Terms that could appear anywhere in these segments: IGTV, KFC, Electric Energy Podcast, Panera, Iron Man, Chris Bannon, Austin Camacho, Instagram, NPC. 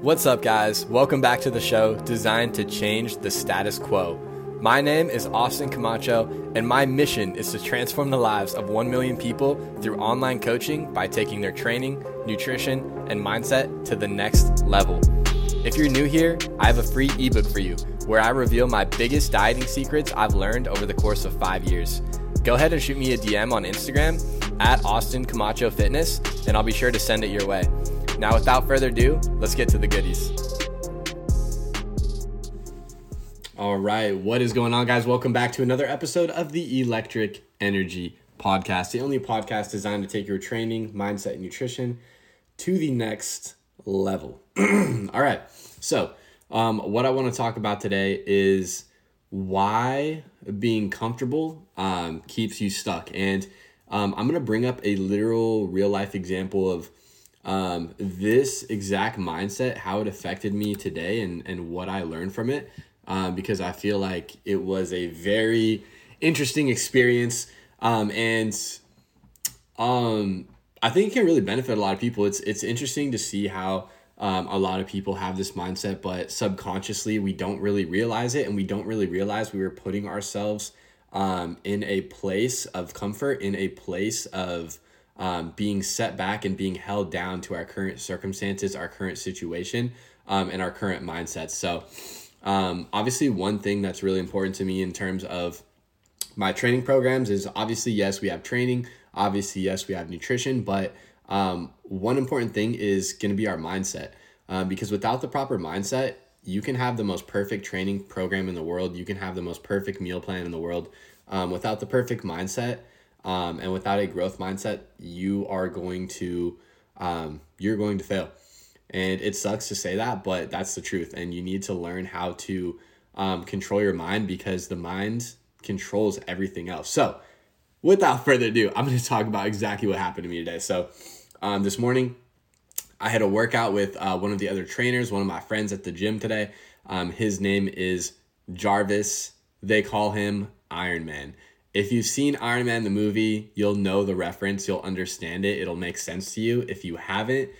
What's up, guys? Welcome back to the show designed to change the status quo. My name is Austin Camacho, and my mission is to transform the lives of 1 million people through online coaching by taking their training, nutrition, and mindset to the next level. If you're new here, I have a free ebook for you where I reveal my biggest dieting secrets I've learned over the course of 5 years. Go ahead and shoot me a DM on Instagram at Austin Camacho Fitness, and I'll be sure to send it your way. Now, without further ado, let's get to the goodies. All right, what is going on, guys? Welcome back to another episode of the Electric Energy Podcast, the only podcast designed to take your training, mindset, and nutrition to the next level. All right, so what I want to talk about today is why being comfortable keeps you stuck. And I'm going to bring up a literal real-life example of this exact mindset, how it affected me today and what I learned from it, because I feel like it was a very interesting experience. I think it can really benefit a lot of people. It's interesting to see how a lot of people have this mindset, but subconsciously we don't really realize it, and we don't really realize we were putting ourselves in a place of comfort, in a place of being set back and being held down to our current circumstances, our current situation, and our current mindsets. So obviously one thing that's really important to me in terms of my training programs is obviously, yes, we have training. Obviously, yes, we have nutrition. But one important thing is going to be our mindset, because without the proper mindset, you can have the most perfect training program in the world. You can have the most perfect meal plan in the world. Without the perfect mindset, and without a growth mindset, you are going to, fail. And it sucks to say that, but that's the truth. And you need to learn how to, control your mind, because the mind controls everything else. So without further ado, I'm going to talk about exactly what happened to me today. So, this morning I had a workout with, one of the other trainers, one of my friends at the gym today. His name is Jarvis. They call him Iron Man. If you've seen Iron Man, the movie, you'll know the reference. You'll understand it. It'll make sense to you. If you haven't,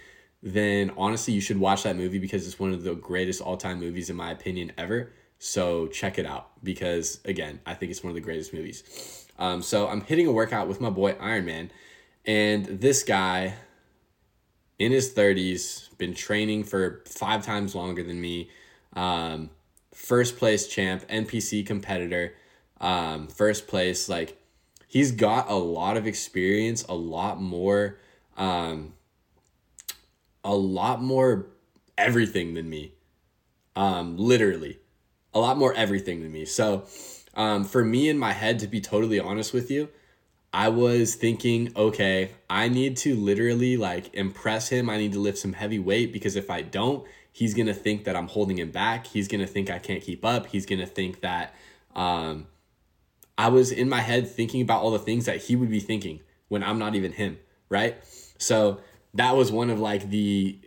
then honestly, you should watch that movie, because it's one of the greatest all-time movies, in my opinion, ever. So check it out, because again, I think it's one of the greatest movies. So I'm hitting a workout with my boy Iron Man, and this guy in his 30s, been training for 5 times longer than me, first place champ, NPC competitor, first place. Like, he's got a lot of experience, a lot more, everything than me. Literally a lot more everything than me. So, for me in my head, to be totally honest with you, I was thinking, okay, I need to literally like impress him. I need to lift some heavy weight, because if I don't, he's going to think that I'm holding him back. He's going to think I can't keep up. He's going to think that, I was in my head thinking about all the things that he would be thinking when I'm not even him, right? So that was one of like the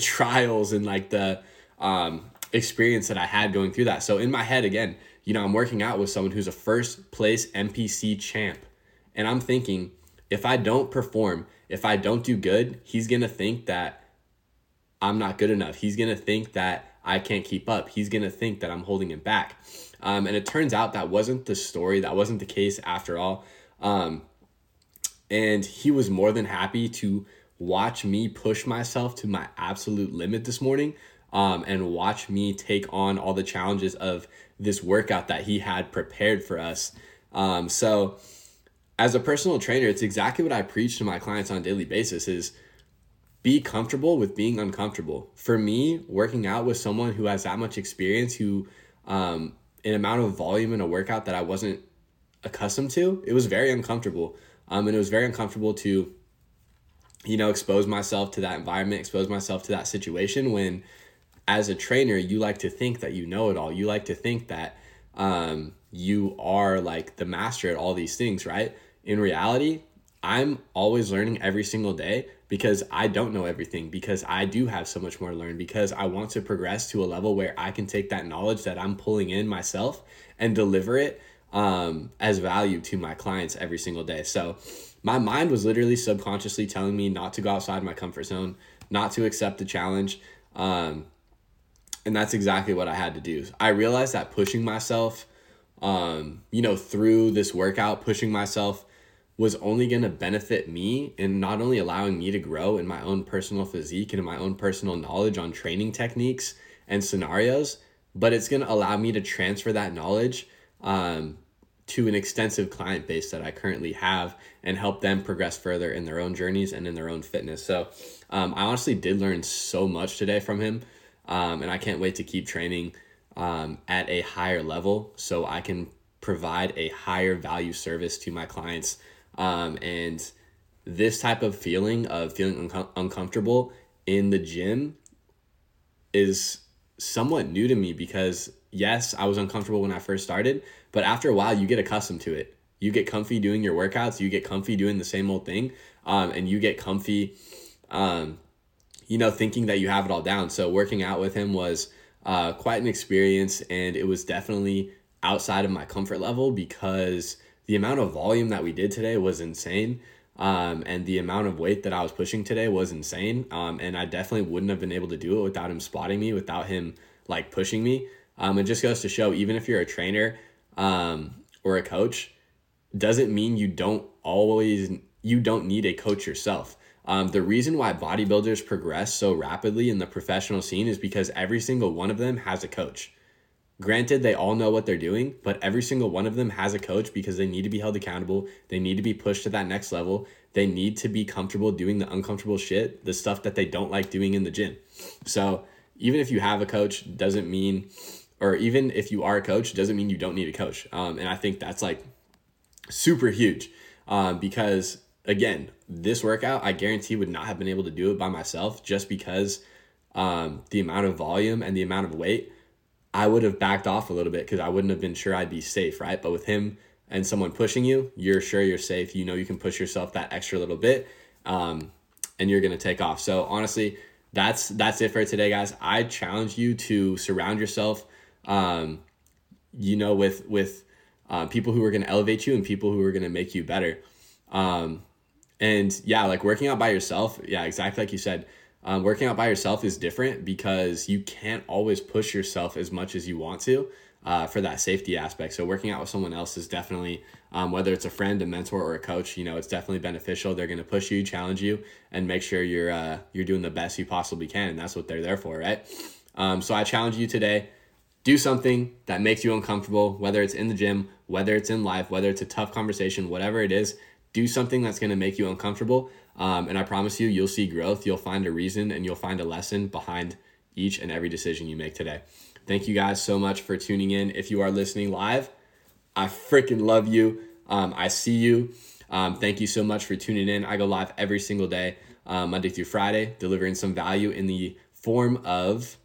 trials and like the experience that I had going through that. So in my head, again, you know, I'm working out with someone who's a first place NPC champ, and I'm thinking, if I don't perform, if I don't do good, he's going to think that I'm not good enough. He's going to think that I can't keep up. He's going to think that I'm holding him back. And it turns out that wasn't the story. That wasn't the case after all. And he was more than happy to watch me push myself to my absolute limit this morning, and watch me take on all the challenges of this workout that he had prepared for us. So as a personal trainer, it's exactly what I preach to my clients on a daily basis, is be comfortable with being uncomfortable. For me, working out with someone who has that much experience, who an amount of volume in a workout that I wasn't accustomed to, it was very uncomfortable. And it was very uncomfortable to, you know, expose myself to that environment, expose myself to that situation, when as a trainer, you like to think that you know it all. You like to think that you are like the master at all these things, right? In reality, I'm always learning every single day, because I don't know everything, because I do have so much more to learn, because I want to progress to a level where I can take that knowledge that I'm pulling in myself and deliver it as value to my clients every single day. So my mind was literally subconsciously telling me not to go outside my comfort zone, not to accept the challenge, And that's exactly what I had to do. I realized that pushing myself, through this workout, pushing myself was only going to benefit me and not only allowing me to grow in my own personal physique and in my own personal knowledge on training techniques and scenarios, but it's going to allow me to transfer that knowledge to an extensive client base that I currently have and help them progress further in their own journeys and in their own fitness. So I honestly did learn so much today from him. And I can't wait to keep training at a higher level so I can provide a higher value service to my clients. And this type of feeling uncomfortable in the gym is somewhat new to me because, yes, I was uncomfortable when I first started, but after a while, you get accustomed to it. You get comfy doing your workouts. You get comfy doing the same old thing, and you get comfy thinking that you have it all down. So working out with him was quite an experience, and it was definitely outside of my comfort level because the amount of volume that we did today was insane, and the amount of weight that I was pushing today was insane, and I definitely wouldn't have been able to do it without him spotting me, without him like pushing me. It just goes to show, even if you're a trainer or a coach, doesn't mean you don't need a coach yourself. The reason why bodybuilders progress so rapidly in the professional scene is because every single one of them has a coach. Granted, they all know what they're doing, but every single one of them has a coach because they need to be held accountable. They need to be pushed to that next level. They need to be comfortable doing the uncomfortable shit, the stuff that they don't like doing in the gym. So even if you have a coach, doesn't mean, or even if you are a coach, doesn't mean you don't need a coach. And I think that's like super huge because again, this workout, I guarantee would not have been able to do it by myself just because the amount of volume and the amount of weight, I would have backed off a little bit because I wouldn't have been sure I'd be safe, right? But with him and someone pushing you, you're sure you're safe. You know you can push yourself that extra little bit and you're going to take off. So honestly, that's it for today, guys. I challenge you to surround yourself, with people who are going to elevate you and people who are going to make you better. And yeah, like working out by yourself. Yeah, exactly. Like you said, working out by yourself is different because you can't always push yourself as much as you want to, for that safety aspect. So working out with someone else is definitely, whether it's a friend, a mentor, or a coach, it's definitely beneficial. They're going to push you, challenge you, and make sure you're doing the best you possibly can. And that's what they're there for. Right. So I challenge you today, do something that makes you uncomfortable, whether it's in the gym, whether it's in life, whether it's a tough conversation, whatever it is. Do something that's going to make you uncomfortable. And I promise you, you'll see growth. You'll find a reason and you'll find a lesson behind each and every decision you make today. Thank you guys so much for tuning in. If you are listening live, I freaking love you. I see you. Thank you so much for tuning in. I go live every single day, Monday through Friday, delivering some value in the form of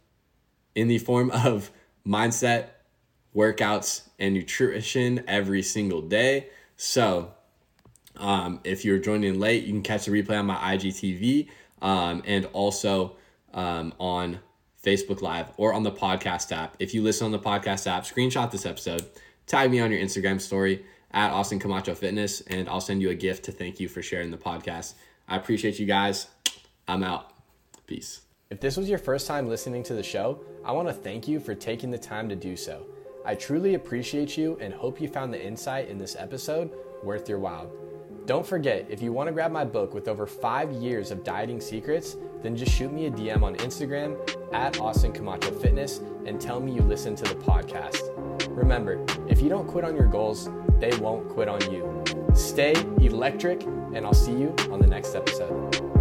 mindset, workouts, and nutrition every single day. So, if you're joining in late, you can catch the replay on my IGTV, and also, on Facebook Live or on the podcast app. If you listen on the podcast app, screenshot this episode, tag me on your Instagram story at Austin Camacho Fitness, and I'll send you a gift to thank you for sharing the podcast. I appreciate you guys. I'm out. Peace. If this was your first time listening to the show, I want to thank you for taking the time to do so. I truly appreciate you and hope you found the insight in this episode worth your while. Don't forget, if you want to grab my book with over 5 years of dieting secrets, then just shoot me a DM on Instagram at Austin Camacho Fitness and tell me you listened to the podcast. Remember, if you don't quit on your goals, they won't quit on you. Stay electric, and I'll see you on the next episode.